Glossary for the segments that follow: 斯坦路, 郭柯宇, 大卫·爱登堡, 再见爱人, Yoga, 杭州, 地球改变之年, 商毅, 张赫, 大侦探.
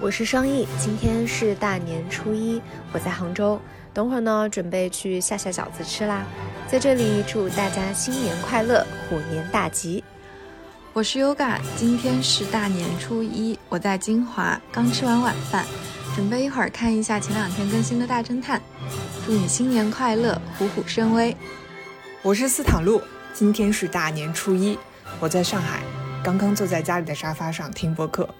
我是商毅，今天是大年初一，我在杭州，等会儿呢准备去下饺子吃啦。在这里祝大家新年快乐，虎年大吉。我是 Yoga， 今天是大年初一，我在金华，刚吃完晚饭，准备一会儿看一下前两天更新的大侦探。祝你新年快乐，虎虎生威。我是斯坦路，今天是大年初一，我在上海，刚刚坐在家里的沙发上听播客。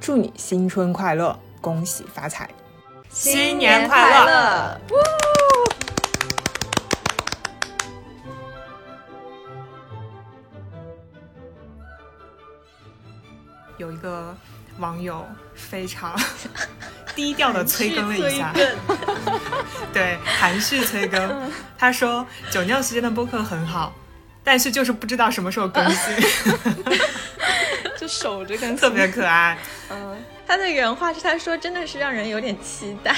祝你新春快乐，恭喜发财，新年快乐。有一个网友非常低调的催更了一下对，含蓄催更他说九酿时间的播客很好，但是就是不知道什么时候更新就守着跟特别可爱。他的原话是，他说真的是让人有点期待，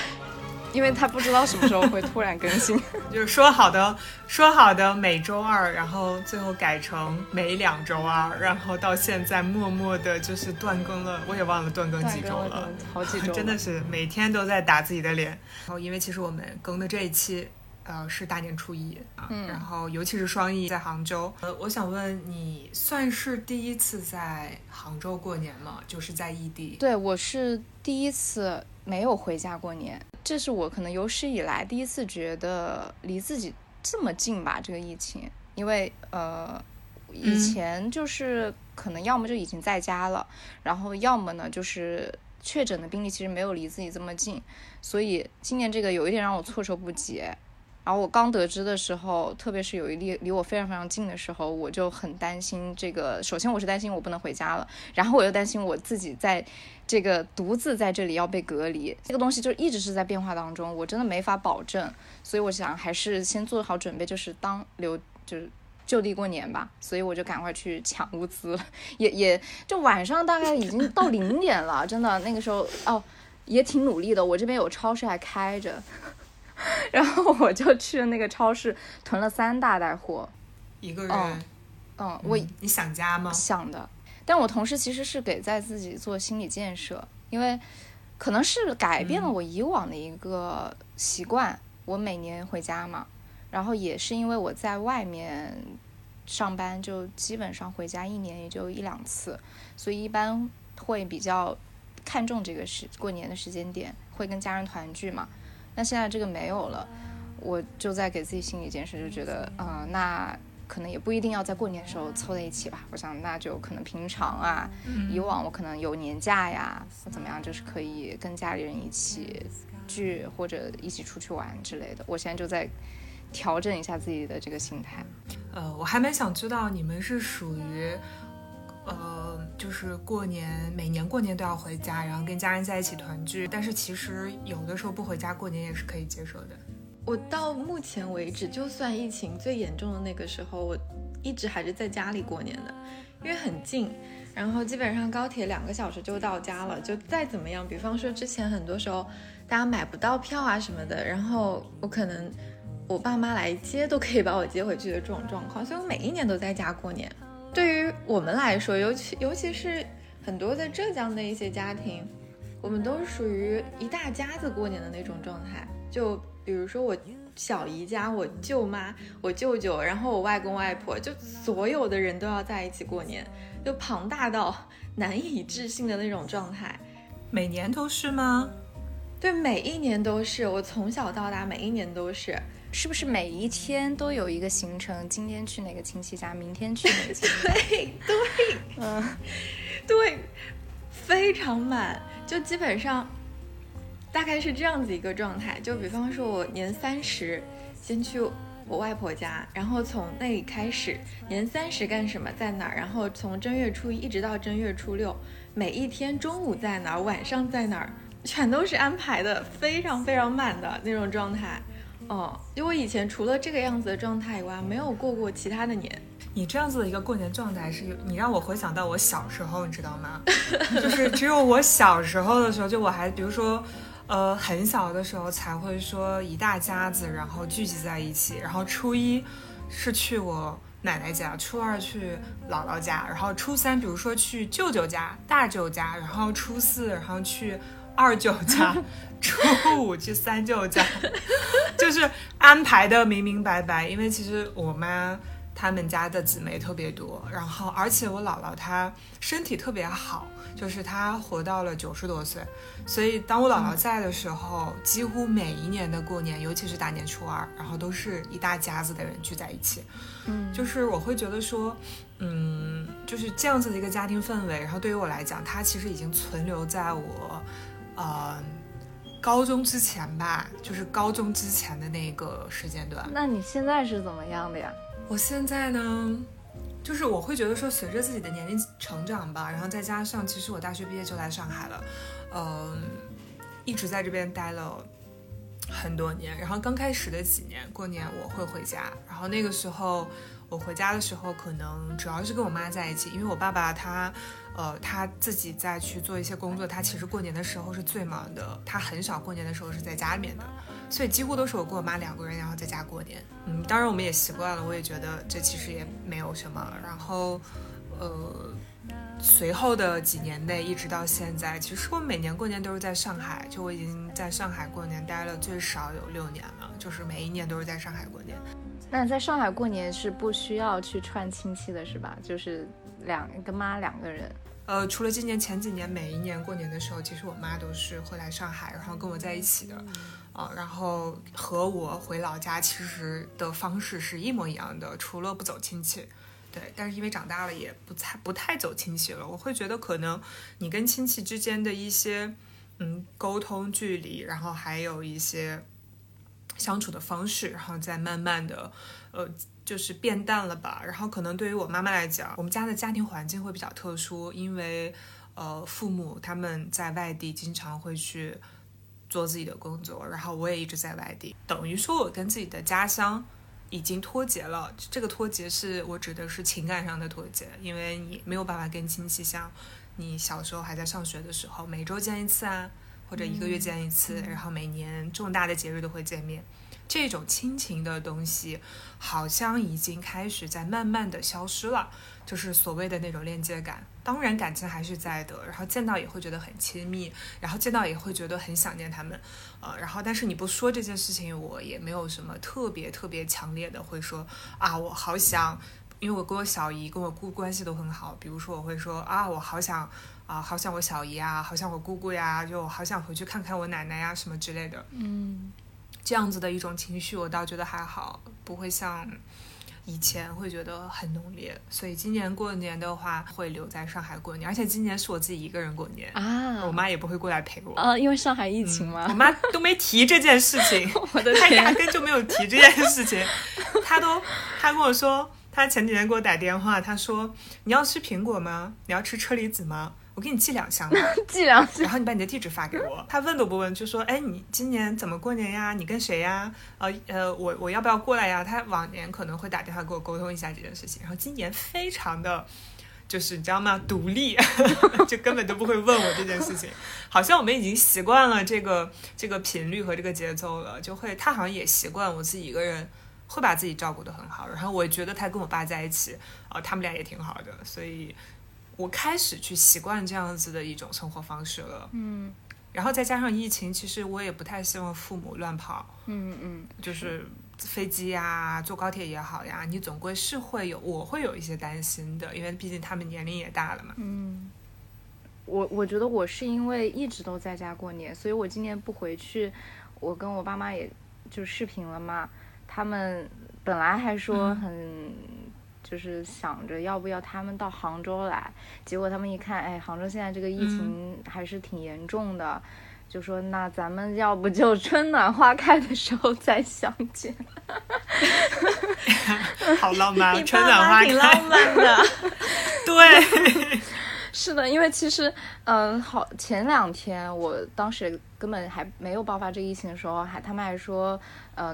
因为他不知道什么时候会突然更新就是说好的每周二，然后最后改成每2周2，然后到现在默默的就是断更了，我也忘了断更几周了，好几周了真的是每天都在打自己的脸。然后因为其实我们更的这一期是大年初一啊，然后尤其是双一在杭州。我想问你，算是第一次在杭州过年吗？就是在异地。对，我是第一次没有回家过年，这是我可能有史以来第一次觉得离自己这么近吧，这个疫情。因为以前就是可能要么就已经在家了，然后要么呢就是确诊的病例其实没有离自己这么近，所以今年这个有一点让我措手不及。然后我刚得知的时候，特别是有一例离我非常非常近的时候，我就很担心这个。首先我是担心我不能回家了，然后我又担心我自己在这个独自在这里要被隔离，这个东西就一直是在变化当中，我真的没法保证。所以我想还是先做好准备，就是就是就地过年吧。所以我就赶快去抢物资了，也就晚上大概已经到0点了，真的那个时候也挺努力的。我这边有超市还开着。然后我就去了那个超市囤了3大袋货，一个人。你想家吗？想的，但我同时其实是给在自己做心理建设，因为可能是改变了我以往的一个习惯。我每年回家嘛，然后也是因为我在外面上班，就基本上回家1年也就1-2次，所以一般会比较看重这个过年的时间点，会跟家人团聚嘛。那现在这个没有了，我就在给自己心理建设，就觉得那可能也不一定要在过年的时候凑在一起吧。我想那就可能平常啊，以往我可能有年假呀，我怎么样就是可以跟家里人一起聚或者一起出去玩之类的。我现在就在调整一下自己的这个心态。我还蛮想知道你们是属于就是过年每年过年都要回家，然后跟家人在一起团聚，但是其实有的时候不回家过年也是可以接受的。我到目前为止，就算疫情最严重的那个时候，我一直还是在家里过年的，因为很近，然后基本上高铁2个小时就到家了。就再怎么样，比方说之前很多时候大家买不到票啊什么的，然后我可能我爸妈来接都可以把我接回去的这种状况，所以我每一年都在家过年。对于我们来说，尤其是很多在浙江的一些家庭，我们都是属于一大家子过年的那种状态。就比如说我小姨家，我舅妈，我舅舅，然后我外公外婆，就所有的人都要在一起过年，就庞大到难以置信的那种状态。每年都是吗？对，每一年都是，我从小到大每一年都是。是不是每一天都有一个行程，今天去哪个亲戚家，明天去哪个亲戚家对，对，非常满，就基本上大概是这样子一个状态。就比方说我年30先去我外婆家，然后从那里开始年30干什么在哪儿，然后从正月初1一直到正月初6，每一天中午在哪儿，晚上在哪儿，全都是安排的非常非常满的那种状态。因为我以前除了这个样子的状态以外，没有过其他的年。你这样子的一个过年状态是，你让我回想到我小时候，你知道吗？就是只有我小时候的时候，就我还比如说，很小的时候才会说一大家子然后聚集在一起，然后初1是去我奶奶家，初2去姥姥家，然后初3比如说去舅舅家、大舅家，然后初4然后去二舅家，初五去三舅家，就是安排的明明白白。因为其实我妈他们家的姊妹特别多，然后而且我姥姥她身体特别好，就是她活到了90多岁，所以当我姥姥在的时候，几乎每一年的过年，尤其是大年初二，然后都是一大家子的人聚在一起。就是我会觉得说，就是这样子的一个家庭氛围，然后对于我来讲，它其实已经存留在我高中之前吧，就是高中之前的那个时间段。那你现在是怎么样的呀？我现在呢，就是我会觉得说，随着自己的年龄成长吧，然后再加上其实我大学毕业就来上海了，一直在这边待了很多年。然后刚开始的几年过年我会回家，然后那个时候我回家的时候可能主要是跟我妈在一起，因为我爸爸他自己在去做一些工作，他其实过年的时候是最忙的，他很少过年的时候是在家里面的，所以几乎都是我跟我妈两个人然后在家过年。当然我们也习惯了，我也觉得这其实也没有什么。然后随后的几年内一直到现在，其实我每年过年都是在上海，就我已经在上海过年待了最少有6年了，就是每一年都是在上海过年。那在上海过年是不需要去串亲戚的是吧？就是跟妈两个人。除了今年，前几年每一年过年的时候，其实我妈都是会来上海，然后跟我在一起的。然后和我回老家其实的方式是一模一样的，除了不走亲戚。对，但是因为长大了也不太走亲戚了。我会觉得可能你跟亲戚之间的一些沟通距离，然后还有一些相处的方式，然后再慢慢的就是变淡了吧。然后可能对于我妈妈来讲，我们家的家庭环境会比较特殊，因为父母他们在外地经常会去做自己的工作，然后我也一直在外地，等于说我跟自己的家乡已经脱节了。这个脱节是我指的是情感上的脱节，因为你没有办法跟亲戚像你小时候还在上学的时候每周见一次啊，或者1个月见一次，然后每年重大的节日都会见面。这种亲情的东西好像已经开始在慢慢的消失了，就是所谓的那种链接感。当然感情还是在的，然后见到也会觉得很亲密，然后见到也会觉得很想念他们，然后但是你不说这件事情，我也没有什么特别强烈的会说啊我好想，因为我跟我小姨跟我姑关系都很好，比如说我会说啊我好想啊，好想我小姨啊，好想我姑姑呀，就好想回去看看我奶奶呀什么之类的。这样子的一种情绪我倒觉得还好，不会像以前会觉得很浓烈。所以今年过年的话会留在上海过年，而且今年是我自己一个人过年啊，我妈也不会过来陪我因为上海疫情嘛，我妈都没提这件事情我的天，她压根就没有提这件事情她跟我说，她前几天给我打电话，她说你要吃苹果吗？你要吃车厘子吗？我给你寄2箱吧寄2箱，然后你把你的地址发给我。他问都不问就说，哎，你今年怎么过年呀？你跟谁呀？我要不要过来呀？他往年可能会打电话跟我沟通一下这件事情，然后今年非常的就是你知道吗，独立就根本都不会问我这件事情。好像我们已经习惯了这个频率和这个节奏了，就会他好像也习惯我自己一个人会把自己照顾得很好。然后我觉得他跟我爸在一起他们俩也挺好的，所以我开始去习惯这样子的一种生活方式了。然后再加上疫情，其实我也不太希望父母乱跑，就是飞机呀坐高铁也好呀，你总归是我会有一些担心的，因为毕竟他们年龄也大了嘛。我觉得我是因为一直都在家过年，所以我今年不回去，我跟我爸妈也就视频了嘛，他们本来还说就是想着要不要他们到杭州来，结果他们一看，哎，杭州现在这个疫情还是挺严重的，就说那咱们要不就春暖花开的时候再相见好浪漫春暖花开挺浪漫的对是的，因为其实前2天我当时根本还没有爆发这疫情的时候，他们还说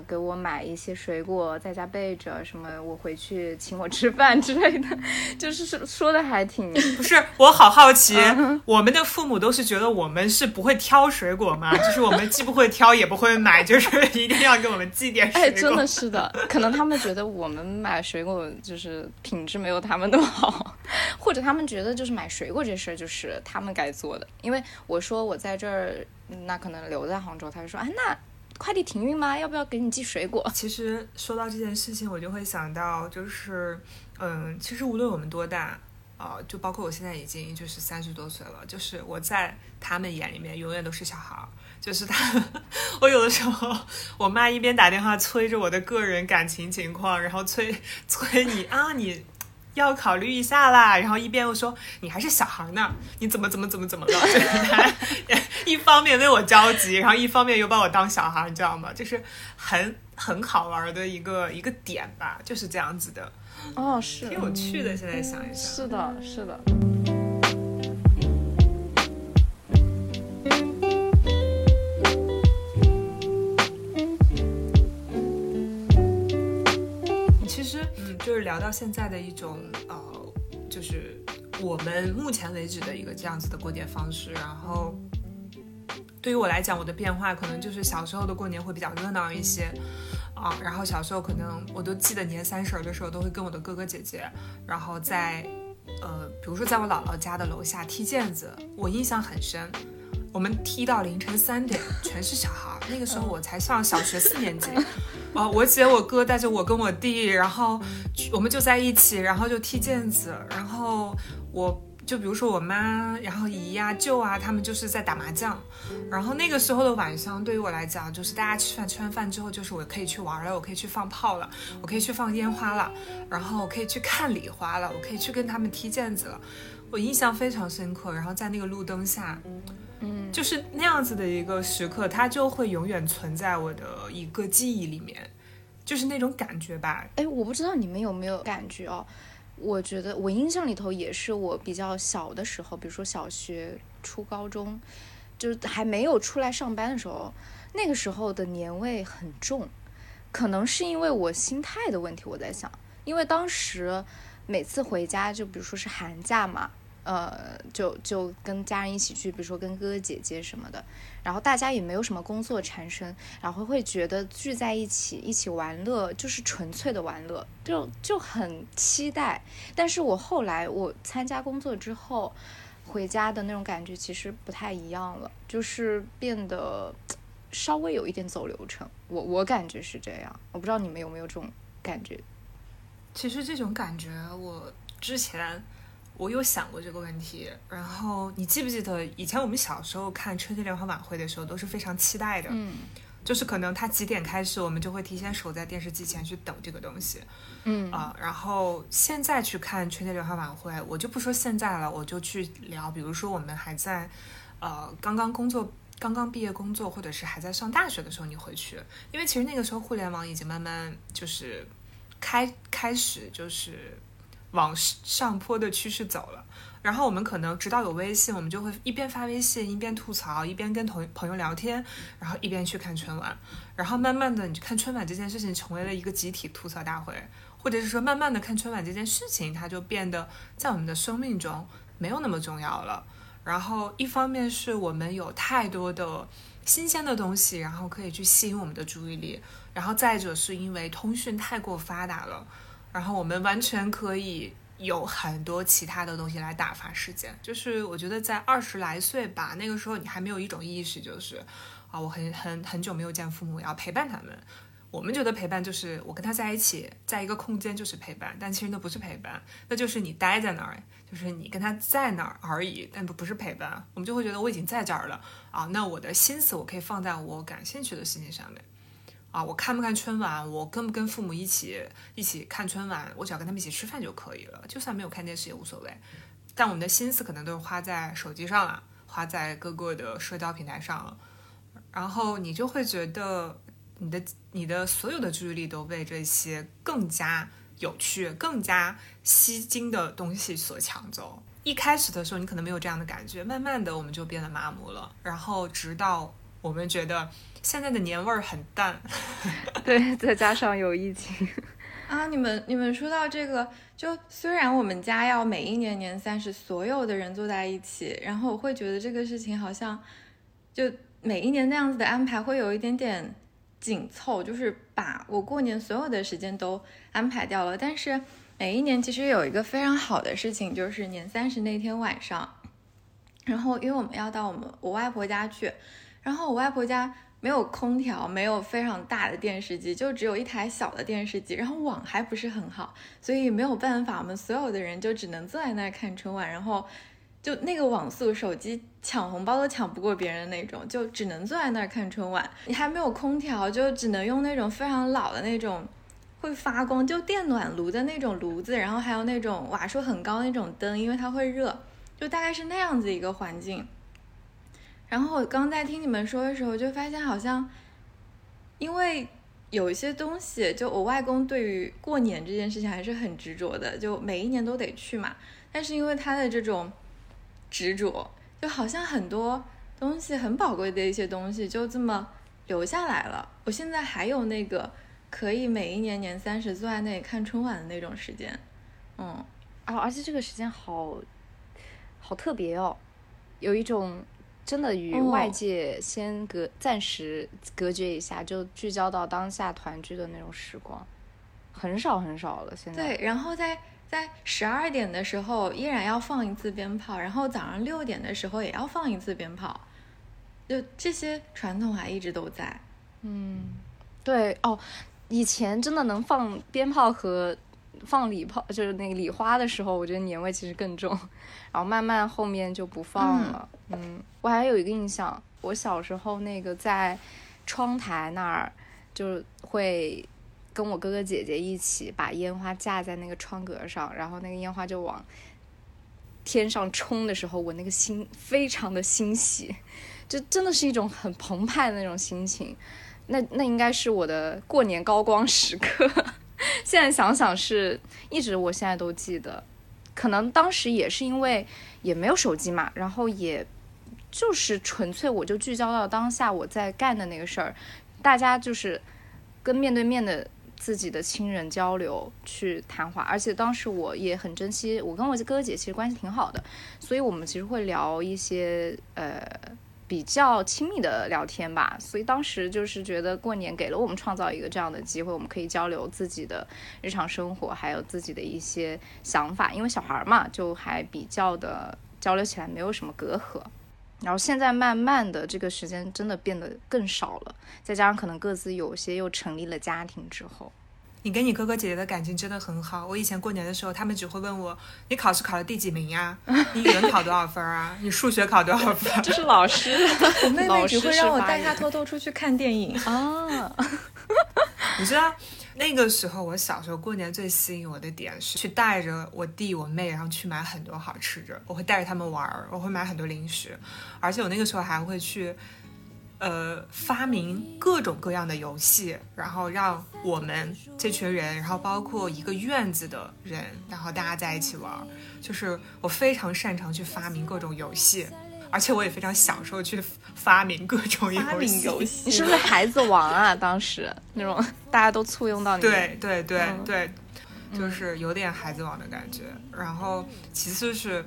给我买一些水果在家备着什么，我回去请我吃饭之类的，就是说的还挺不是，我好奇我们的父母都是觉得我们是不会挑水果吗？就是我们既不会挑也不会买，就是一定要给我们寄点水果真的是的，可能他们觉得我们买水果就是品质没有他们那么好，或者他们觉得就是买水果这事就是他们该做的。因为我说我在这儿，那可能留在杭州，他就说啊，那快递停运吗？要不要给你寄水果？其实说到这件事情，我就会想到，就是其实无论我们多大啊、就包括我现在已经就是30多岁了，就是我在他们眼里面永远都是小孩儿。就是他，我有的时候，我妈一边打电话催着我的个人感情情况，然后催你啊，你要考虑一下啦，然后一边又说你还是小孩呢，你怎么了？就是他一方面为我着急，然后一方面又把我当小孩，你知道吗？就是很好玩的一个点吧，就是这样子的。哦，是挺有趣的。现在想一想，是的，是的。就是聊到现在的一种就是我们目前为止的一个这样子的过年方式。然后对于我来讲，我的变化可能就是小时候的过年会比较热闹一些啊，然后小时候可能我都记得年30的时候都会跟我的哥哥姐姐，然后在比如说在我姥姥家的楼下踢毽子，我印象很深，我们踢到凌晨3点，全是小孩。那个时候我才上小学4年级。我姐我哥带着我跟我弟，然后我们就在一起，然后就踢毽子，然后我就比如说我妈然后姨啊舅啊他们就是在打麻将。然后那个时候的晚上对于我来讲就是大家吃完饭之后，就是我可以去玩了，我可以去放炮了，我可以去放烟花了，然后我可以去看礼花了，我可以去跟他们踢毽子了。我印象非常深刻，然后在那个路灯下，就是那样子的一个时刻，它就会永远存在我的一个记忆里面，就是那种感觉吧。哎，我不知道你们有没有感觉哦，我觉得我印象里头也是我比较小的时候，比如说小学、初高中，就是还没有出来上班的时候，那个时候的年味很重，可能是因为我心态的问题，我在想，因为当时每次回家，就比如说是寒假嘛。就跟家人一起去，比如说跟哥哥姐姐什么的，然后大家也没有什么工作缠身，然后会觉得聚在一起玩乐，就是纯粹的玩乐，就很期待。但是我后来我参加工作之后，回家的那种感觉其实不太一样了，就是变得稍微有一点走流程，我感觉是这样，我不知道你们有没有这种感觉。其实这种感觉我之前我有想过这个问题。然后你记不记得以前我们小时候看春节联欢晚会的时候都是非常期待的，就是可能它几点开始，我们就会提前守在电视机前去等这个东西，然后现在去看春节联欢晚会，我就不说现在了，我就去聊，比如说我们还在刚刚毕业工作，或者是还在上大学的时候，你回去，因为其实那个时候互联网已经慢慢就是开始就是往上坡的趋势走了。然后我们可能直到有微信，我们就会一边发微信一边吐槽，一边跟朋友聊天，然后一边去看春晚。然后慢慢的你看春晚这件事情成为了一个集体吐槽大会，或者是说慢慢的看春晚这件事情它就变得在我们的生命中没有那么重要了。然后一方面是我们有太多的新鲜的东西，然后可以去吸引我们的注意力，然后再者是因为通讯太过发达了，然后我们完全可以有很多其他的东西来打发时间。就是我觉得在20来岁吧，那个时候你还没有一种意识，就是啊，我很久没有见父母，我要陪伴他们。我们觉得陪伴就是我跟他在一起，在一个空间就是陪伴，但其实那不是陪伴，那就是你待在那儿，就是你跟他在那儿而已，但不是陪伴。我们就会觉得我已经在这儿了啊，那我的心思我可以放在我感兴趣的事情上面。啊，我看不看春晚，我跟不跟父母一起看春晚，我只要跟他们一起吃饭就可以了，就算没有看电视也无所谓。但我们的心思可能都是花在手机上了，花在各个的社交平台上了，然后你就会觉得你的所有的注意力都被这些更加有趣、更加吸睛的东西所抢走。一开始的时候你可能没有这样的感觉，慢慢的我们就变得麻木了，然后直到我们觉得现在的年味儿很淡。对，再加上有疫情啊。你们说到这个，就虽然我们家要每一年年30所有的人坐在一起，然后我会觉得这个事情好像就每一年那样子的安排会有一点紧凑，就是把我过年所有的时间都安排掉了。但是每一年其实有一个非常好的事情，就是年30那天晚上然后因为我们要到我外婆家去，然后我外婆家没有空调，没有非常大的电视机，就只有一台小的电视机，然后网还不是很好，所以没有办法，我们所有的人就只能坐在那儿看春晚，然后就那个网速，手机抢红包都抢不过别人那种，就只能坐在那儿看春晚。你还没有空调，就只能用那种非常老的那种会发光，就电暖炉的那种炉子，然后还有那种瓦数很高那种灯，因为它会热，就大概是那样子一个环境。然后我刚在听你们说的时候，就发现好像因为有一些东西，就我外公对于过年这件事情还是很执着的，就每一年都得去嘛，但是因为他的这种执着，就好像很多东西，很宝贵的一些东西就这么留下来了。我现在还有那个可以每一年30坐在那里看春晚的那种时间。而且这个时间好特别哦，有一种真的与外界先暂时隔绝一下，就聚焦到当下团聚的那种时光，很少了现在。对，然后在12点的时候依然要放一次鞭炮，然后早上6点的时候也要放一次鞭炮，就这些传统还一直都在。对哦，以前真的能放鞭炮和放礼炮，就是那个礼花的时候，我觉得年味其实更重，然后慢慢后面就不放了。我还有一个印象，我小时候那个在窗台那儿，就是会跟我哥哥姐姐一起把烟花架在那个窗格上，然后那个烟花就往天上冲的时候，我那个心非常的欣喜，就真的是一种很澎湃的那种心情。那应该是我的过年高光时刻。现在想想一直我现在都记得，可能当时也是因为也没有手机嘛，然后也就是纯粹我就聚焦到当下我在干的那个事儿，大家就是跟面对面的自己的亲人交流去谈话，而且当时我也很珍惜，我跟我哥姐其实关系挺好的，所以我们其实会聊一些比较亲密的聊天吧，所以当时就是觉得过年给了我们创造一个这样的机会，我们可以交流自己的日常生活，还有自己的一些想法，因为小孩嘛，就还比较的交流起来没有什么隔阂。然后现在慢慢的这个时间真的变得更少了，再加上可能各自有些又成立了家庭之后。你跟你哥哥姐姐的感情真的很好，我以前过年的时候他们只会问我你考试考了第几名啊，你语文考多少分啊，你数学考多少分，这是老师。我妹妹只会让我带她偷偷出去看电影啊。你知道那个时候我小时候过年最吸引我的点是去带着我弟我妹，然后去买很多好吃的，我会带着他们玩，我会买很多零食，而且我那个时候还会去发明各种各样的游戏，然后让我们这群人，然后包括一个院子的人，然后大家在一起玩。就是我非常擅长去发明各种游戏，而且我也非常享受去发明各种游戏。你是不是孩子王啊？当时那种大家都簇拥到你。对，就是有点孩子王的感觉。然后其次是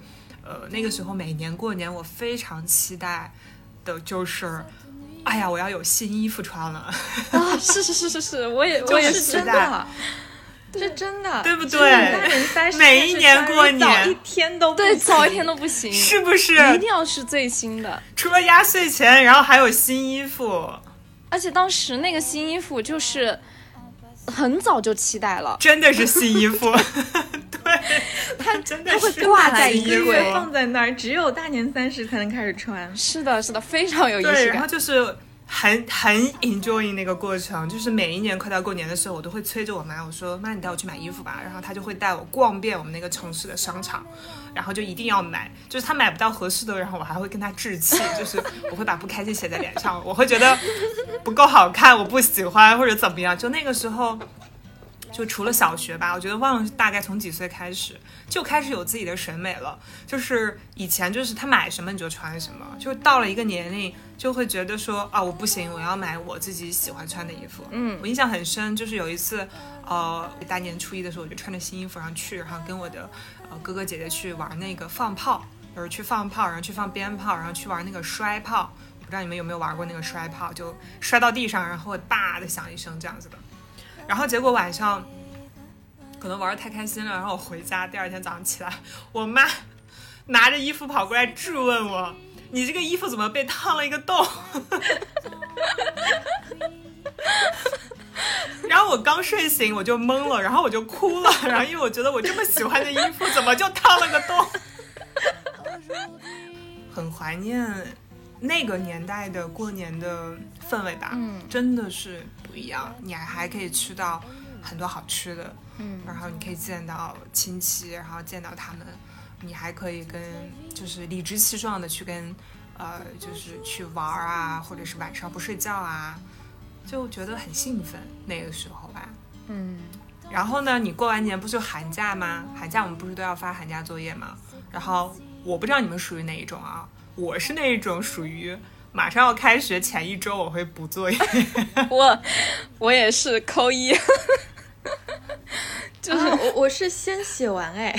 那个时候每年过年我非常期待的就是哎呀，我要有新衣服穿了啊！是，我也是真的，是真的，对不对？每一年过年，早一天都不行，是不是？一定要是最新的，除了压岁钱，然后还有新衣服。而且当时那个新衣服就是很早就期待了，真的是新衣服。它真的是会挂在衣柜，放在那儿，只有大年30才能开始穿。是的，非常有仪式感。对，然后就是很 enjoy 那个过程。就是每一年快到过年的时候，我都会催着我妈，我说妈，你带我去买衣服吧。然后她就会带我逛遍我们那个城市的商场，然后就一定要买。就是她买不到合适的，然后我还会跟她置气，就是我会把不开心写在脸上，我会觉得不够好看，我不喜欢或者怎么样。就那个时候。就除了小学吧，我觉得忘了大概从几岁开始就开始有自己的审美了。就是以前就是他买什么你就穿什么，就到了一个年龄就会觉得说啊，我不行，我要买我自己喜欢穿的衣服。我印象很深，就是有一次大年初一的时候，我就穿着新衣服然后去，然后跟我的哥哥姐姐去玩那个放炮，就是去放炮，然后去放鞭炮，然后去玩那个摔炮。我不知道你们有没有玩过那个摔炮，就摔到地上然后吧的响一声这样子的。然后结果晚上可能玩得太开心了，然后我回家，第二天早上起来，我妈拿着衣服跑过来质问我，你这个衣服怎么被烫了一个洞？然后我刚睡醒我就懵了，然后我就哭了，然后因为我觉得我这么喜欢的衣服怎么就烫了个洞。很怀念那个年代的过年的氛围吧、真的是不一样，你还可以吃到很多好吃的，然后你可以见到亲戚，然后见到他们，你还可以跟就是理直气壮的去跟就是去玩啊，或者是晚上不睡觉啊，就觉得很兴奋那个时候吧。然后呢，你过完年不就寒假吗？寒假我们不是都要发寒假作业吗？然后我不知道你们属于哪一种啊，我是那一种属于马上要开学前一周我会补作业。我也是扣一。就是我是先写完哎。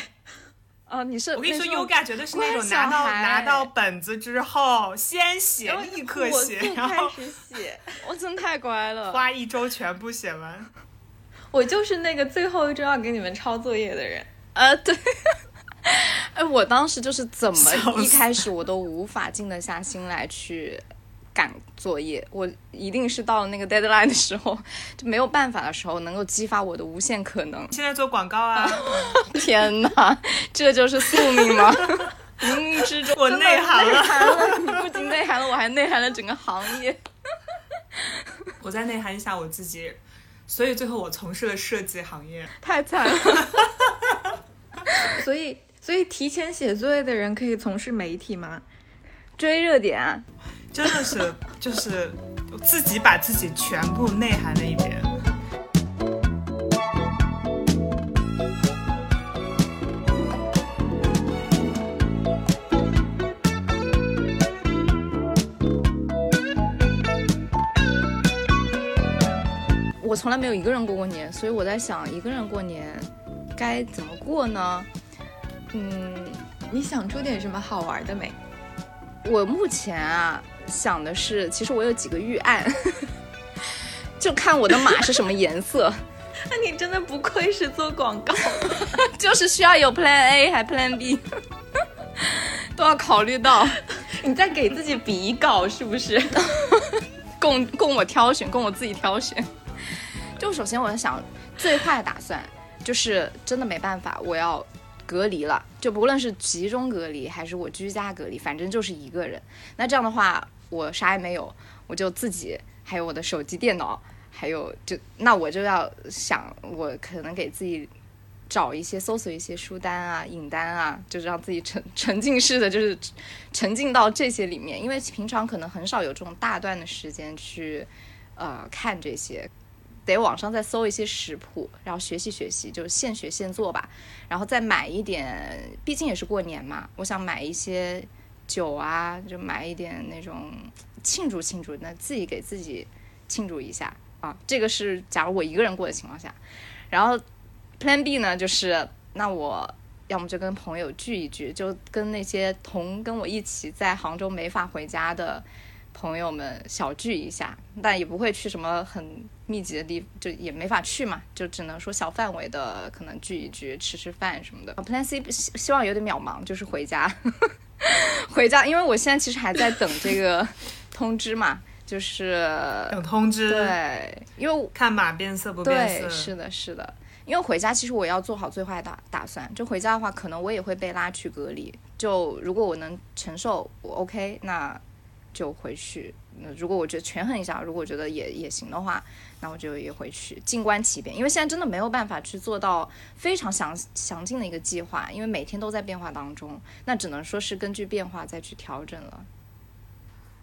哦，你是我跟你说 Yoga 绝对是那种拿到本子之后先写立刻写，然后开始写。我真太乖了，花一周全部写完。我就是那个最后一周要给你们抄作业的人啊，对。哎，我当时就是怎么一开始我都无法静得下心来去赶作业，我一定是到了那个 deadline 的时候就没有办法的时候能够激发我的无限可能。现在做广告啊。天哪，这就是宿命吗？冥冥之中我内涵了。你不仅内涵了我还内涵了整个行业。我再内涵一下我自己，所以最后我从事了设计行业。太惨了。所以提前写作业的人可以从事媒体吗？追热点啊，真的是就是自己把自己全部内涵了一遍。我从来没有一个人过过年，所以我在想一个人过年该怎么过呢？你想出点什么好玩的没？我目前啊想的是，其实我有几个预案，就看我的马是什么颜色。那你真的不愧是做广告，就是需要有 plan A 还 plan B， 都要考虑到。你在给自己比稿是不是？供我挑选，供我自己挑选。就首先我想最坏的打算。就是真的没办法，我要隔离了，就不论是集中隔离还是我居家隔离，反正就是一个人。那这样的话我啥也没有，我就自己还有我的手机电脑，还有就那我就要想我可能给自己找一些搜索一些书单啊影单啊，就是让自己沉浸式的就是沉浸到这些里面，因为平常可能很少有这种大段的时间去看这些，得网上再搜一些食谱，然后学习学习，就是现学现做吧。然后再买一点，毕竟也是过年嘛，我想买一些酒啊，就买一点那种庆祝庆祝，那自己给自己庆祝一下啊。这个是假如我一个人过的情况下。然后 Plan B 呢，就是那我要么就跟朋友聚一聚，就跟那些跟我一起在杭州没法回家的朋友们小聚一下，但也不会去什么很密集的地方，就也没法去嘛，就只能说小范围的可能聚一聚吃饭什么的。 Plan C 希望有点渺茫，就是回家。回家，因为我现在其实还在等这个通知嘛，就是等通知。对，因为看马变色不变色。对，是的是的。因为回家其实我要做好最坏的打算，就回家的话可能我也会被拉去隔离，就如果我能承受我 OK 那就回去，如果我觉得权衡一下，如果我觉得也行的话，那我就也回去，静观其变。因为现在真的没有办法去做到非常详尽的一个计划，因为每天都在变化当中，那只能说是根据变化再去调整了。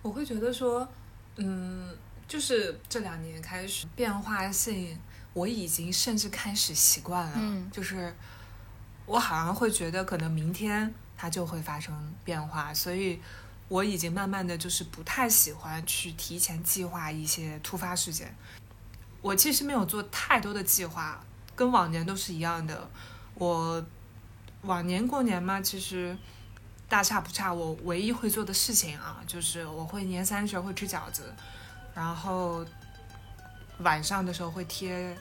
我会觉得说就是这2年开始变化性我已经甚至开始习惯了，就是我好像会觉得可能明天它就会发生变化，所以我已经慢慢的就是不太喜欢去提前计划一些突发事件。我其实没有做太多的计划，跟往年都是一样的。我往年过年嘛，其实大差不差，我唯一会做的事情啊，就是我会年30会吃饺子，然后晚上的时候会贴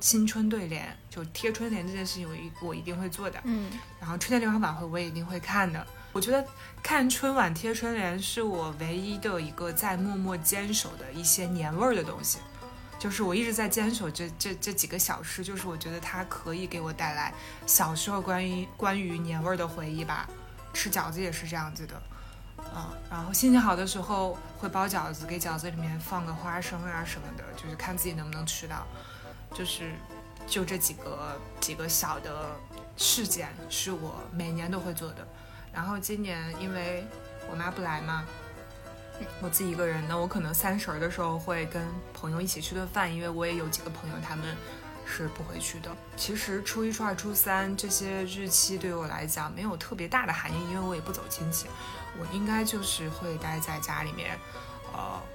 新春对联，就贴春联这件事情我一定会做的，嗯，然后春节联欢晚会我也一定会看的。我觉得看春晚贴春联是我唯一的一个在默默坚守的一些年味儿的东西，就是我一直在坚守这几个小事，就是我觉得它可以给我带来小时候关于年味儿的回忆吧。吃饺子也是这样子的，然后心情好的时候会包饺子，给饺子里面放个花生啊什么的，就是看自己能不能吃到。就是就这几个小的事件是我每年都会做的。然后今年因为我妈不来嘛，我自己一个人呢，我可能30的时候会跟朋友一起吃顿饭，因为我也有几个朋友他们是不回去的。其实初一初二初三这些日期对我来讲没有特别大的含义，因为我也不走亲戚，我应该就是会待在家里面，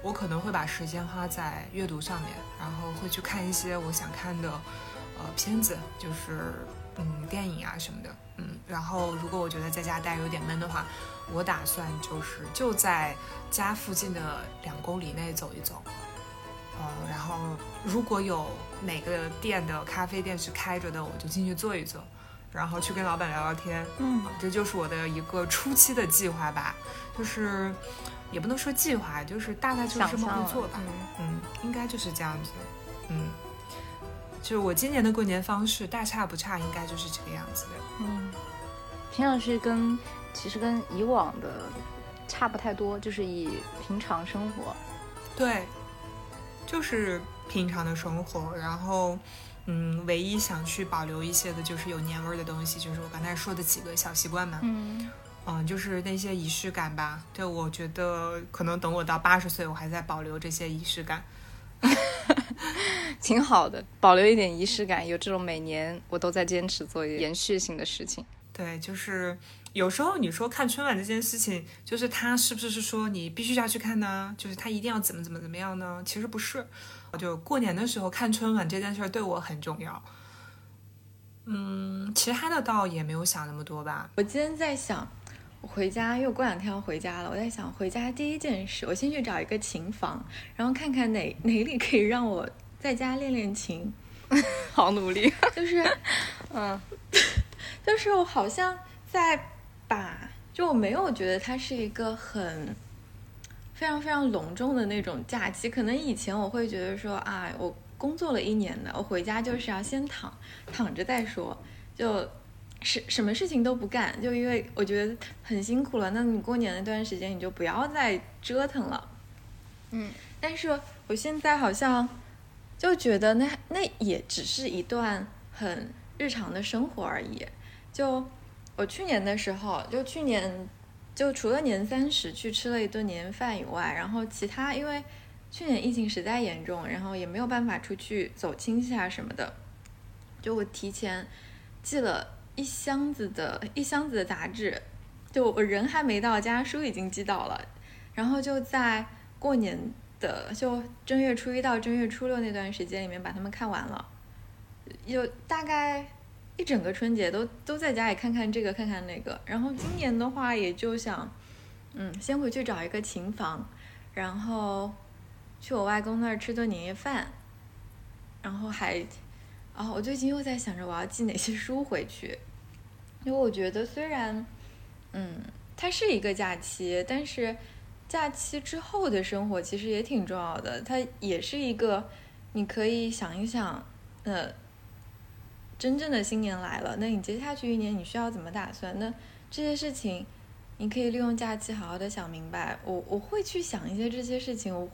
我可能会把时间花在阅读上面，然后会去看一些我想看的片子，就是电影啊什么的，然后如果我觉得在家待有点闷的话，我打算就是就在家附近的2公里内走一走，然后如果有哪个店的咖啡店是开着的，我就进去坐一坐，然后去跟老板聊聊天，这就是我的一个初期的计划吧，就是也不能说计划，就是大概就是这么会做吧，应该就是这样子，就是我今年的过年方式大差不差，应该就是这个样子的。平常是其实跟以往的差不太多，就是以平常生活。对，就是平常的生活。然后，唯一想去保留一些的就是有年味的东西，就是我刚才说的几个小习惯嘛。就是那些仪式感吧。对，我觉得可能等我到80岁，我还在保留这些仪式感。挺好的，保留一点仪式感，有这种每年我都在坚持做延续性的事情。对，就是有时候你说看春晚这件事情，就是它是不是说你必须要去看呢？就是它一定要怎么样呢？其实不是，就过年的时候看春晚这件事对我很重要。其他的倒也没有想那么多吧。我今天在想，我回家，因为我过两天要回家了，我在想回家第一件事，我先去找一个琴房，然后看看哪里可以让我在家练练琴。好努力，就是，就是我好像在把，就我没有觉得它是一个很非常非常隆重的那种假期，可能以前我会觉得说啊，我工作了1年的，我回家就是要先躺着再说，就。什么事情都不干，就因为我觉得很辛苦了，那你过年那段时间你就不要再折腾了。但是我现在好像就觉得那也只是一段很日常的生活而已。就我去年的时候，就去年就除了年30去吃了一顿年夜饭以外，然后其他因为去年疫情实在严重，然后也没有办法出去走亲戚啊什么的，就我提前寄了一箱子的杂志，就我人还没到家，书已经寄到了，然后就在过年的就正月初1到正月初6那段时间里面把它们看完了，有大概一整个春节都在家里看看这个看看那个。然后今年的话也就想先回去找一个琴房，然后去我外公那儿吃顿年夜饭，然后还我最近又在想着我要寄哪些书回去，因为我觉得虽然它是一个假期，但是假期之后的生活其实也挺重要的，它也是一个你可以想一想真正的新年来了，那你接下去1年你需要怎么打算，那这些事情你可以利用假期好好的想明白。我会去想一些这些事情，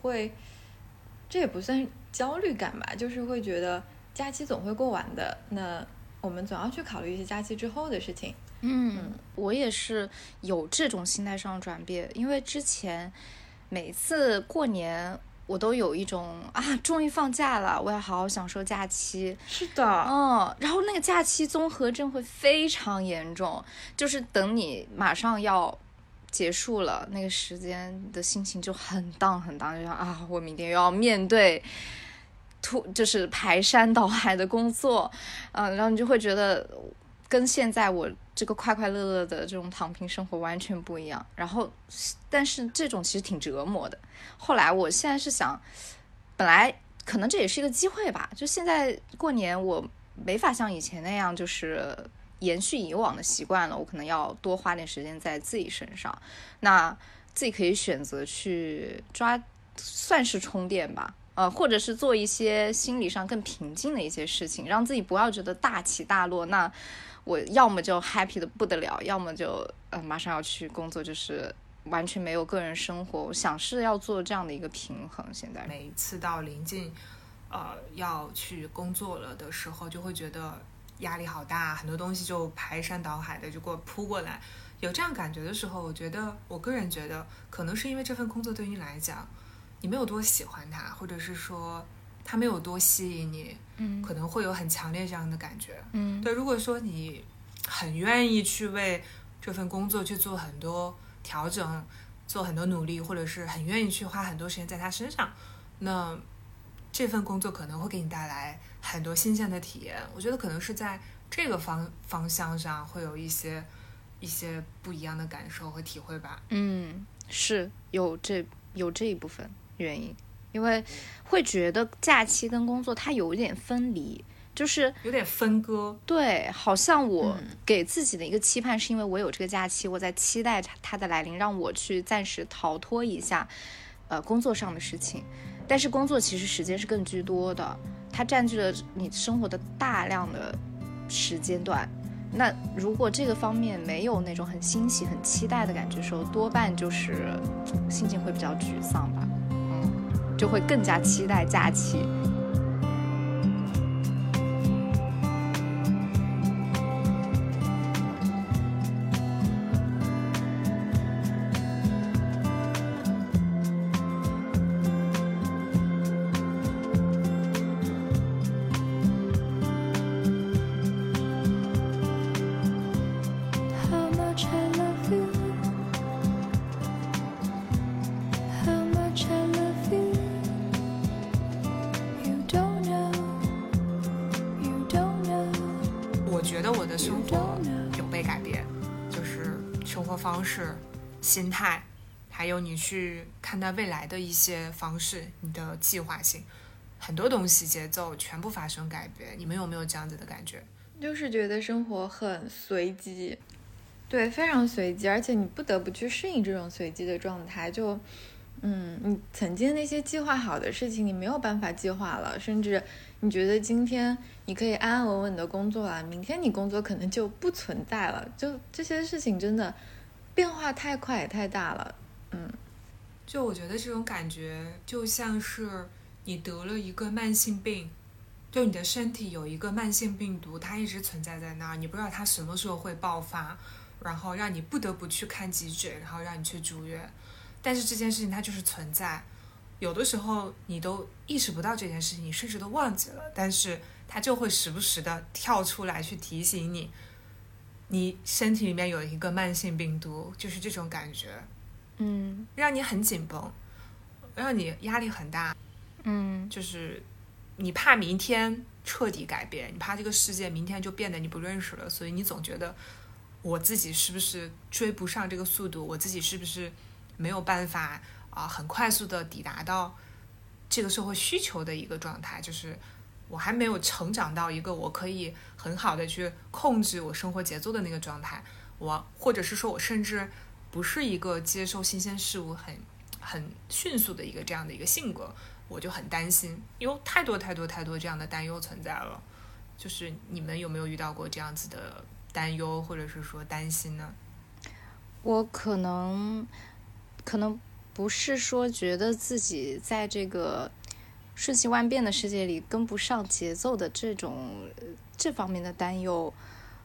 这也不算焦虑感吧，就是会觉得假期总会过完的，那我们总要去考虑一些假期之后的事情。我也是有这种心态上的转变，因为之前每次过年我都有一种终于放假了，我要好好享受假期。是的，然后那个假期综合症会非常严重，就是等你马上要结束了，那个时间的心情就很荡很荡，就像我明天又要面对。就是排山倒海的工作，然后你就会觉得跟现在我这个快快乐乐的这种躺平生活完全不一样。然后，但是这种其实挺折磨的。后来我现在是想，本来可能这也是一个机会吧。就现在过年我没法像以前那样就是延续以往的习惯了，我可能要多花点时间在自己身上，那自己可以选择去抓，算是充电吧，或者是做一些心理上更平静的一些事情，让自己不要觉得大起大落。那我要么就 happy 的不得了，要么就马上要去工作，就是完全没有个人生活。我想是要做这样的一个平衡。现在每一次到临近要去工作了的时候，就会觉得压力好大，很多东西就排山倒海的就给我扑过来。有这样感觉的时候，我个人觉得可能是因为这份工作对你来讲你没有多喜欢它，或者是说它没有多吸引你，可能会有很强烈这样的感觉。对，如果说你很愿意去为这份工作去做很多调整，做很多努力，或者是很愿意去花很多时间在它身上，那这份工作可能会给你带来很多新鲜的体验。我觉得可能是在这个方向上会有一些不一样的感受和体会吧。是有这一部分原因，因为会觉得假期跟工作它有一点分离，就是有点分割。对，好像我给自己的一个期盼是因为我有这个假期，我在期待它的来临，让我去暂时逃脱一下工作上的事情。但是工作其实时间是更居多的，它占据了你生活的大量的时间段。那如果这个方面没有那种很欣喜很期待的感觉的时候，多半就是心情会比较沮丧吧。就会更加期待假期。心态，还有你去看待未来的一些方式，你的计划性，很多东西节奏全部发生改变。你们有没有这样子的感觉？就是觉得生活很随机，对，非常随机，而且你不得不去适应这种随机的状态。就你曾经那些计划好的事情你没有办法计划了，甚至你觉得今天你可以安安稳稳的工作了，明天你工作可能就不存在了。就这些事情真的变化太快也太大了。就我觉得这种感觉就像是你得了一个慢性病，就你的身体有一个慢性病毒，它一直存在在那儿，你不知道它什么时候会爆发，然后让你不得不去看急诊，然后让你去住院。但是这件事情它就是存在，有的时候你都意识不到这件事情，你甚至都忘记了，但是它就会时不时的跳出来去提醒你，你身体里面有一个慢性病毒，就是这种感觉，让你很紧绷，让你压力很大，就是你怕明天彻底改变，你怕这个世界明天就变得你不认识了，所以你总觉得我自己是不是追不上这个速度，我自己是不是没有办法很快速的抵达到这个社会需求的一个状态，就是我还没有成长到一个我可以很好的去控制我生活节奏的那个状态，或者是说我甚至不是一个接受新鲜事物很迅速的一个这样的一个性格，我就很担心，有太多太多太多这样的担忧存在了。就是你们有没有遇到过这样子的担忧或者是说担心呢？我可能不是说觉得自己在这个瞬息万变的世界里跟不上节奏的这方面的担忧，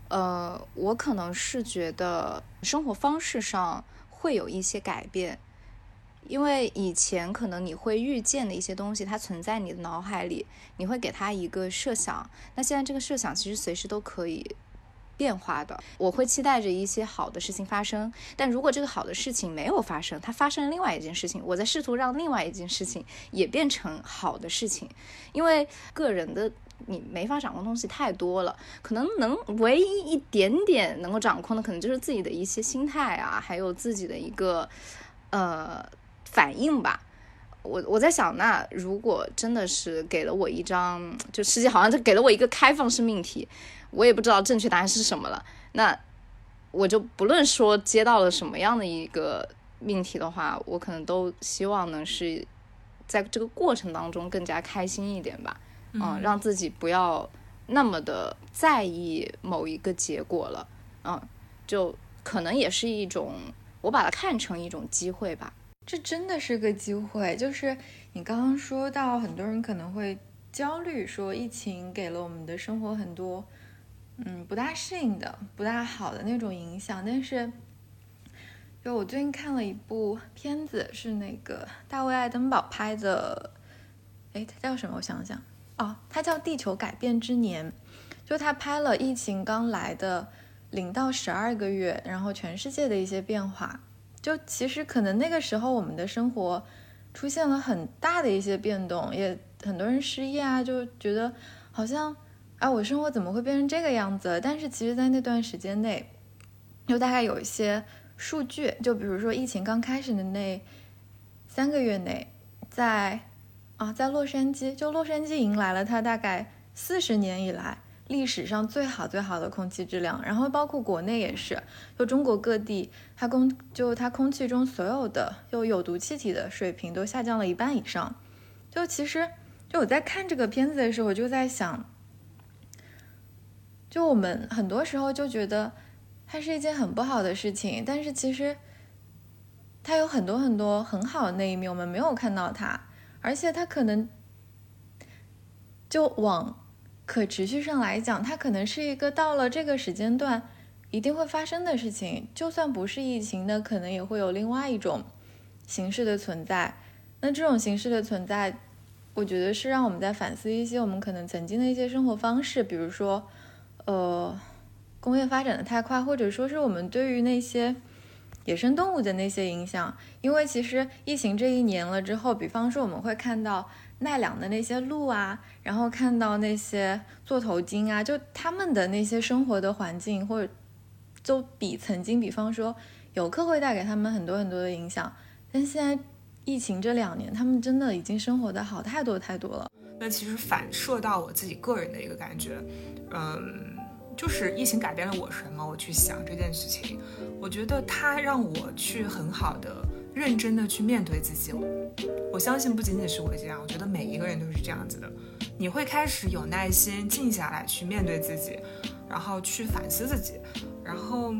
我可能是觉得生活方式上会有一些改变，因为以前可能你会预见的一些东西它存在你的脑海里，你会给它一个设想，那现在这个设想其实随时都可以变化的。我会期待着一些好的事情发生，但如果这个好的事情没有发生，它发生了另外一件事情，我在试图让另外一件事情也变成好的事情。因为个人的你没法掌控东西太多了，可能唯一一点点能够掌控的可能就是自己的一些心态啊，还有自己的一个反应吧。我在想，那如果真的是给了我一张，就实际好像就给了我一个开放式命题，我也不知道正确答案是什么了，那我就不论说接到了什么样的一个命题的话，我可能都希望能是在这个过程当中更加开心一点吧，让自己不要那么的在意某一个结果了，就可能也是一种，我把它看成一种机会吧。这真的是个机会，就是你刚刚说到很多人可能会焦虑，说疫情给了我们的生活很多不大适应的不大好的那种影响，但是就我最近看了一部片子，是那个大卫·爱登堡拍的，他叫什么我想想，他叫《地球改变之年》，就他拍了疫情刚来的0到12个月，然后全世界的一些变化，就其实可能那个时候我们的生活出现了很大的一些变动，也很多人失业啊，就觉得好像我生活怎么会变成这个样子。但是其实在那段时间内，就大概有一些数据，就比如说疫情刚开始的那3个月内，在洛杉矶，就洛杉矶迎来了它大概40年以来历史上最好最好的空气质量，然后包括国内也是，就中国各地它空气中所有的有毒气体的水平都下降了1半以上。就其实就我在看这个片子的时候，我就在想，就我们很多时候就觉得它是一件很不好的事情，但是其实它有很多很多很好的那一面，我们没有看到它，而且它可能就往可持续上来讲，它可能是一个到了这个时间段一定会发生的事情，就算不是疫情的，可能也会有另外一种形式的存在。那这种形式的存在，我觉得是让我们在反思一些我们可能曾经的一些生活方式，比如说工业发展的太快，或者说是我们对于那些野生动物的那些影响。因为其实疫情这1年了之后，比方说我们会看到奈良的那些鹿啊，然后看到那些做头巾啊，就他们的那些生活的环境，或者就比曾经比方说游客会带给他们很多很多的影响，但现在疫情这2年，他们真的已经生活的好太多太多了。那其实反射到我自己个人的一个感觉，就是疫情改变了我什么，我去想这件事情，我觉得它让我去很好的认真的去面对自己。我相信不仅仅是我这样，我觉得每一个人都是这样子的，你会开始有耐心静下来去面对自己，然后去反思自己，然后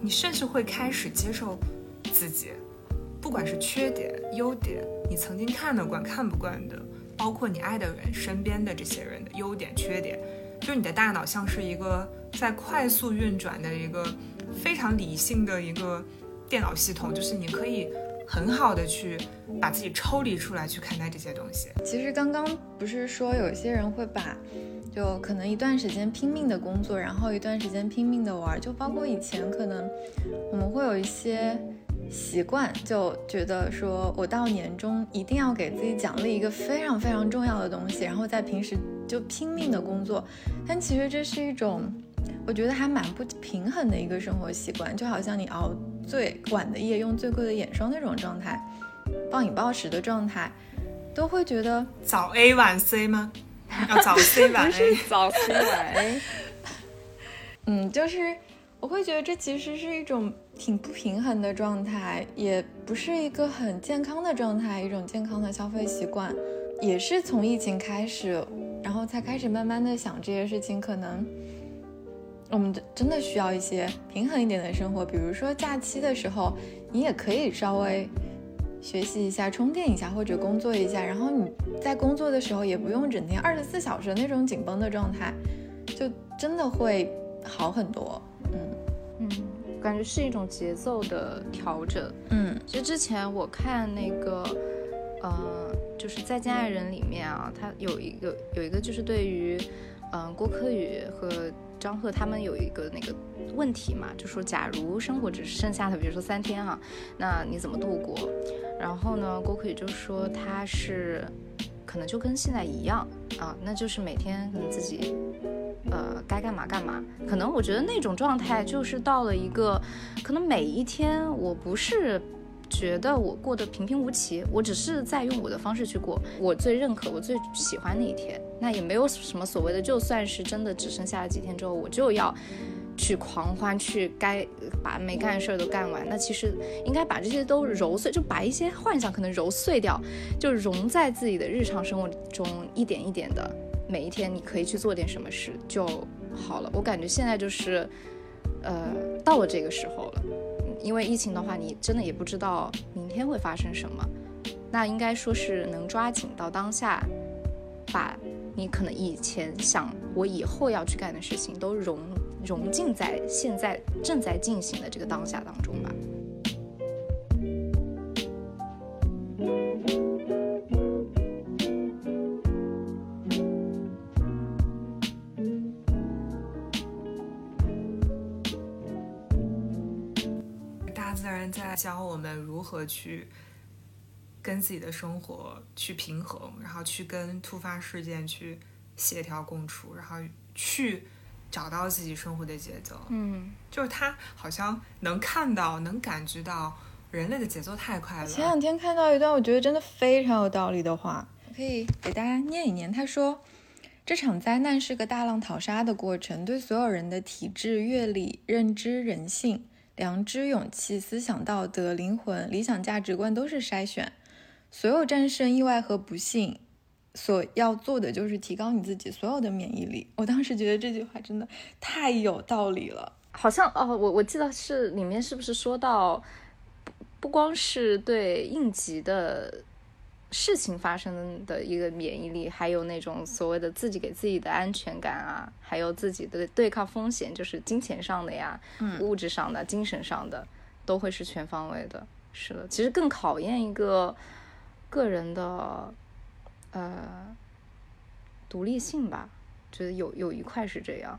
你甚至会开始接受自己，不管是缺点优点，你曾经看得惯看不惯的，包括你爱的人身边的这些人的优点缺点，就是你的大脑像是一个在快速运转的一个非常理性的一个电脑系统，就是你可以很好的去把自己抽离出来去看待这些东西。其实刚刚不是说有些人会把就可能一段时间拼命的工作，然后一段时间拼命的玩，就包括以前可能我们会有一些习惯，就觉得说我到年终一定要给自己奖励一个非常非常重要的东西，然后在平时就拼命的工作。但其实这是一种我觉得还蛮不平衡的一个生活习惯，就好像你熬最晚的夜用最贵的眼霜那种状态，暴饮暴食的状态，都会觉得早 A 晚 C 吗？要早 C 晚 A 早 C 晚 A 就是我会觉得这其实是一种挺不平衡的状态，也不是一个很健康的状态，一种健康的消费习惯。也是从疫情开始，然后才开始慢慢的想这些事情，可能我们真的需要一些平衡一点的生活。比如说假期的时候，你也可以稍微学习一下，充电一下，或者工作一下，然后你在工作的时候也不用整天24小时那种紧绷的状态，就真的会好很多。感觉是一种节奏的调整。就之前我看那个就是再见爱人里面啊，他有一个就是对于郭柯宇和张赫他们有一个那个问题嘛，就说假如生活只剩下的比如说3天啊，那你怎么度过？然后呢，郭柯宇就说他是可能就跟现在一样啊，那就是每天可能自己该干嘛干嘛。可能我觉得那种状态就是到了一个，可能每一天我不是觉得我过得平平无奇，我只是在用我的方式去过我最认可我最喜欢的一天，那也没有什么所谓的，就算是真的只剩下了几天之后我就要去狂欢，去该把没干的事都干完，那其实应该把这些都揉碎，就把一些幻想可能揉碎掉，就融在自己的日常生活中，一点一点的每一天你可以去做点什么事就好了。我感觉现在就是到了这个时候了，因为疫情的话你真的也不知道明天会发生什么，那应该说是能抓紧到当下，把你可能以前想我以后要去干的事情都融进在现在正在进行的这个当下当中吧。大自然在教我们如何去跟自己的生活去平衡，然后去跟突发事件去协调共处，然后去找到自己生活的节奏。就是他好像能看到能感觉到人类的节奏太快了。前两天看到一段我觉得真的非常有道理的话，我可以给大家念一念。他说，这场灾难是个大浪淘沙的过程，对所有人的体质、阅历、认知、人性、良知、勇气、思想、道德、灵魂、理想、价值观都是筛选。所有战胜意外和不幸所要做的就是提高你自己所有的免疫力。我当时觉得这句话真的太有道理了。好像我记得是里面是不是说到 不光是对应急的事情发生的一个免疫力，还有那种所谓的自己给自己的安全感啊，还有自己的对抗风险，就是金钱上的呀、物质上的、精神上的，都会是全方位的。是的，其实更考验一个个人的独立性吧，觉得有一块是这样。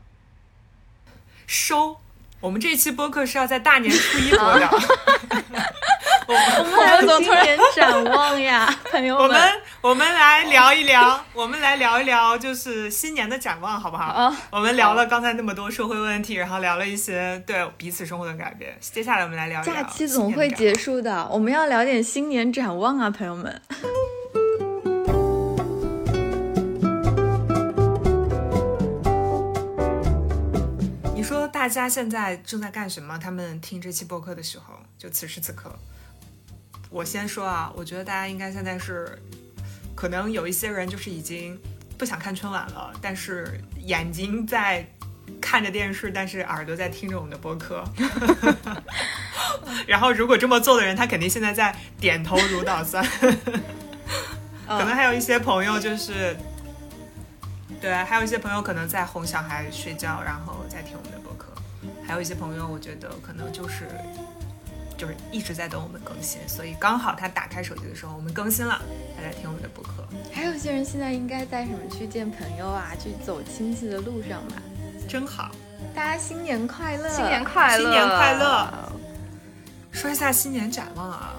我们这期播客是要在大年初一播的。我们总突然展望呀，朋友们。我们来聊一聊，就是新年的展望，好不好？我们聊了刚才那么多社会问题，然后聊了一些对彼此生活的改变。接下来我们来聊一聊。假期总会结束的，我们要聊点新年展望啊，朋友们。你说大家现在正在干什么？他们听这期播客的时候，就此时此刻，我先说啊，我觉得大家应该现在是，可能有一些人就是已经不想看春晚了，但是眼睛在看着电视，但是耳朵在听着我们的播客。然后如果这么做的人，他肯定现在在点头如捣蒜。可能还有一些朋友就是。对，还有一些朋友可能在哄小孩睡觉，然后在听我们的播客。还有一些朋友，我觉得可能就是一直在等我们更新，所以刚好他打开手机的时候，我们更新了，他在听我们的播客。还有些人现在应该在什么去见朋友啊，去走亲戚的路上吧，真好！大家新年快乐，新年快乐，新年快乐！说一下新年展望啊，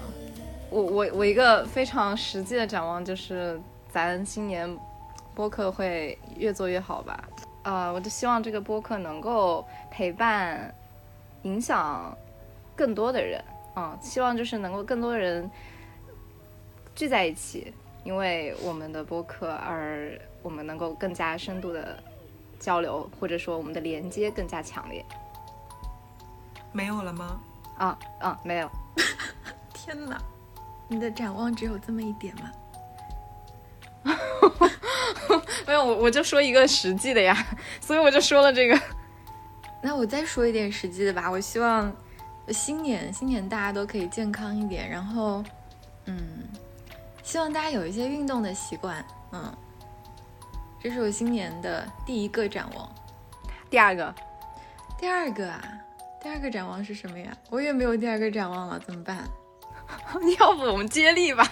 我一个非常实际的展望就是咱今年播客会越做越好吧，我就希望这个播客能够陪伴、影响更多的人，希望就是能够更多人聚在一起，因为我们的播客而我们能够更加深度的交流，或者说我们的连接更加强烈。没有了吗？没有。天哪，你的展望只有这么一点吗？没有，我就说一个实际的呀，所以我就说了这个。那我再说一点实际的吧，我希望新年大家都可以健康一点，然后希望大家有一些运动的习惯，这是我新年的第一个展望。第二个展望是什么呀？我也没有第二个展望了，怎么办？要不我们接力吧。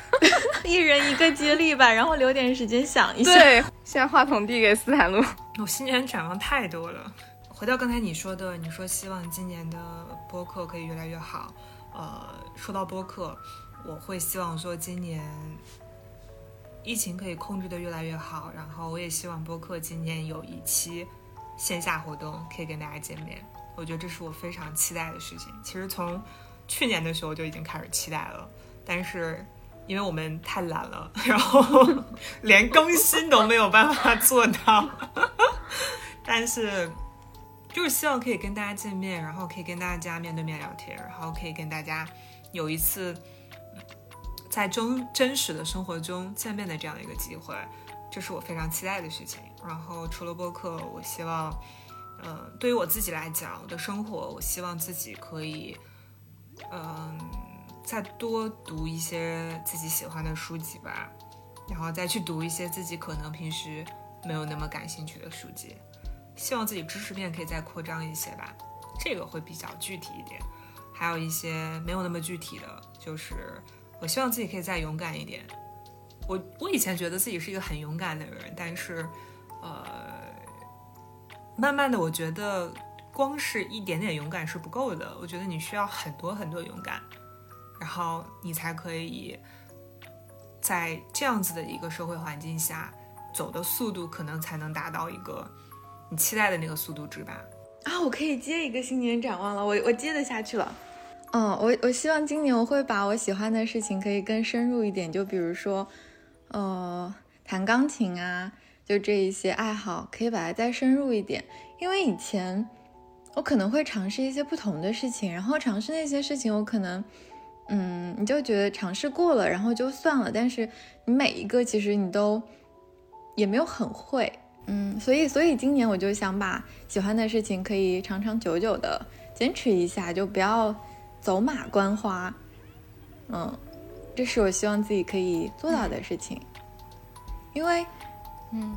一人一个接力吧，然后留点时间想一下。对，现在话筒递给斯坦路。我新年展望太多了。回到刚才你说希望今年的播客可以越来越好。说到播客，我会希望说今年疫情可以控制的越来越好，然后我也希望播客今年有一期线下活动可以跟大家见面，我觉得这是我非常期待的事情。其实从去年的时候就已经开始期待了，但是因为我们太懒了，然后连更新都没有办法做到但是就是希望可以跟大家见面，然后可以跟大家面对面聊天，然后可以跟大家有一次在真实的生活中见面的这样的一个机会，这是我非常期待的事情。然后除了播客，我希望对于我自己来讲，我的生活，我希望自己可以再多读一些自己喜欢的书籍吧，然后再去读一些自己可能平时没有那么感兴趣的书籍，希望自己知识面可以再扩张一些吧，这个会比较具体一点。还有一些没有那么具体的，就是我希望自己可以再勇敢一点。我以前觉得自己是一个很勇敢的人，但是慢慢的我觉得光是一点点勇敢是不够的，我觉得你需要很多很多勇敢，然后你才可以在这样子的一个社会环境下走的速度可能才能达到一个你期待的那个速度值吧。啊，我可以接一个新年展望了，我接得下去了。我希望今年我会把我喜欢的事情可以更深入一点，就比如说弹钢琴啊，就这一些爱好可以把它再深入一点。因为以前我可能会尝试一些不同的事情，然后尝试那些事情我可能你就觉得尝试过了然后就算了，但是你每一个其实你都也没有很会，所以今年我就想把喜欢的事情可以长长久久的坚持一下，就不要走马观花，这是我希望自己可以做到的事情。因为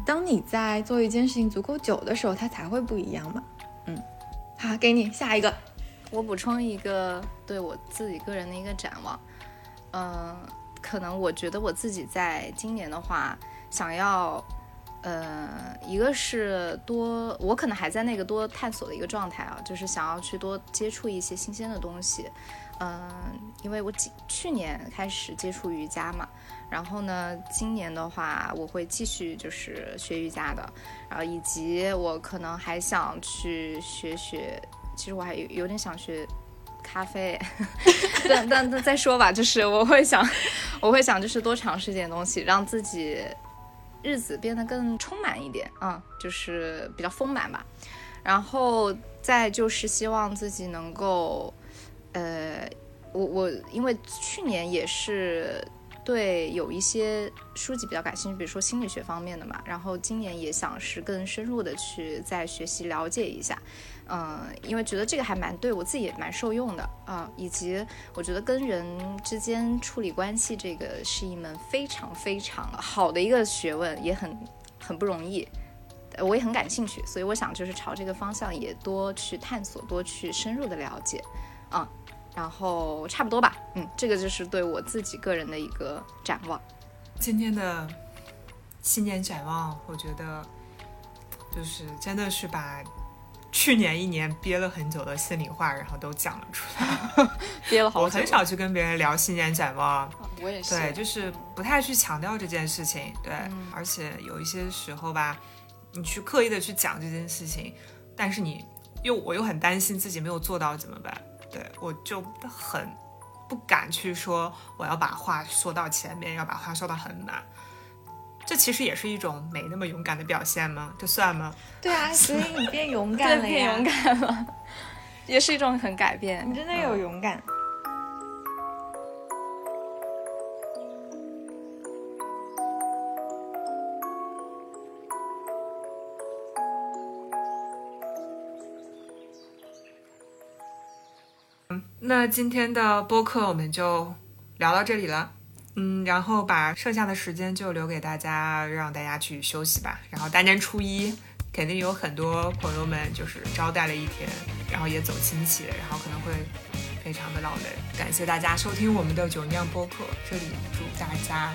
当你在做一件事情足够久的时候，它才会不一样嘛。好，给你下一个。我补充一个对我自己个人的一个展望，可能我觉得我自己在今年的话想要一个是多，我可能还在那个多探索的一个状态啊，就是想要去多接触一些新鲜的东西。因为我去年开始接触瑜伽嘛，然后呢今年的话我会继续就是学瑜伽的，然后以及我可能还想去学，其实我还有点想学咖啡但再说吧，就是我会想就是多尝试点东西，让自己日子变得更充满一点，就是比较丰满吧。然后再就是希望自己能够我因为去年也是对有一些书籍比较感兴趣，比如说心理学方面的嘛，然后今年也想是更深入的去再学习了解一下，因为觉得这个还蛮对我自己也蛮受用的啊，以及我觉得跟人之间处理关系这个是一门非常非常好的一个学问，也很不容易，我也很感兴趣，所以我想就是朝这个方向也多去探索，多去深入的了解啊。然后差不多吧，这个就是对我自己个人的一个展望。今天的新年展望，我觉得就是真的是把去年一年憋了很久的心里话，然后都讲了出来。憋了好久。我很少去跟别人聊新年展望，我也是。对，就是不太去强调这件事情。对，而且有一些时候吧，你去刻意的去讲这件事情，但是我又很担心自己没有做到怎么办。对，我就很不敢去说我要把话说到前面，要把话说到很满，这其实也是一种没那么勇敢的表现吗？这算吗？对啊，所以你变勇敢了呀，变勇敢了，也是一种很改变，你真的有勇敢。那今天的播客我们就聊到这里了，然后把剩下的时间就留给大家，让大家去休息吧。然后大年初一肯定有很多朋友们就是招待了一天，然后也走亲戚，然后可能会非常的劳累。感谢大家收听我们的酒酿播客，这里祝大家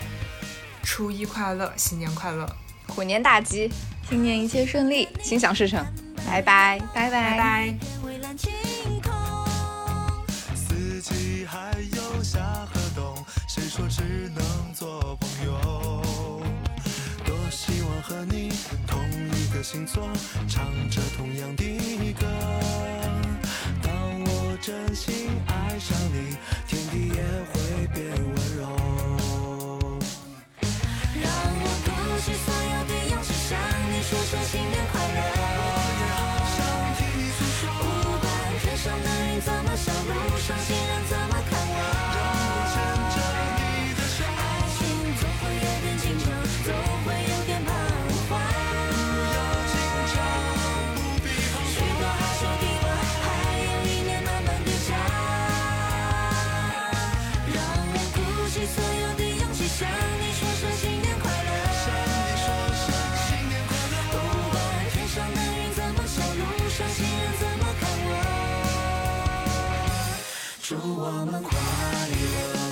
初一快乐，新年快乐，虎年大吉，新年一切顺利，心想事成，拜拜拜拜拜拜。还有夏和冬，谁说只能做朋友？多希望和你同一个星座，唱着同样的歌。当我真心爱上你，天地也会变温柔。让我不是所有的样式，向你说声新年快乐。我也好想听你诉说，无关天上的云怎么笑，路上行人怎么看我。让我牵着你的手，爱情总会有点紧张，总会有点彷徨。不要紧张。所有的勇气，向你说声新年快乐，向你说声新年快乐。不管天上的云怎么笑，路上行人怎么看我，祝我们快乐。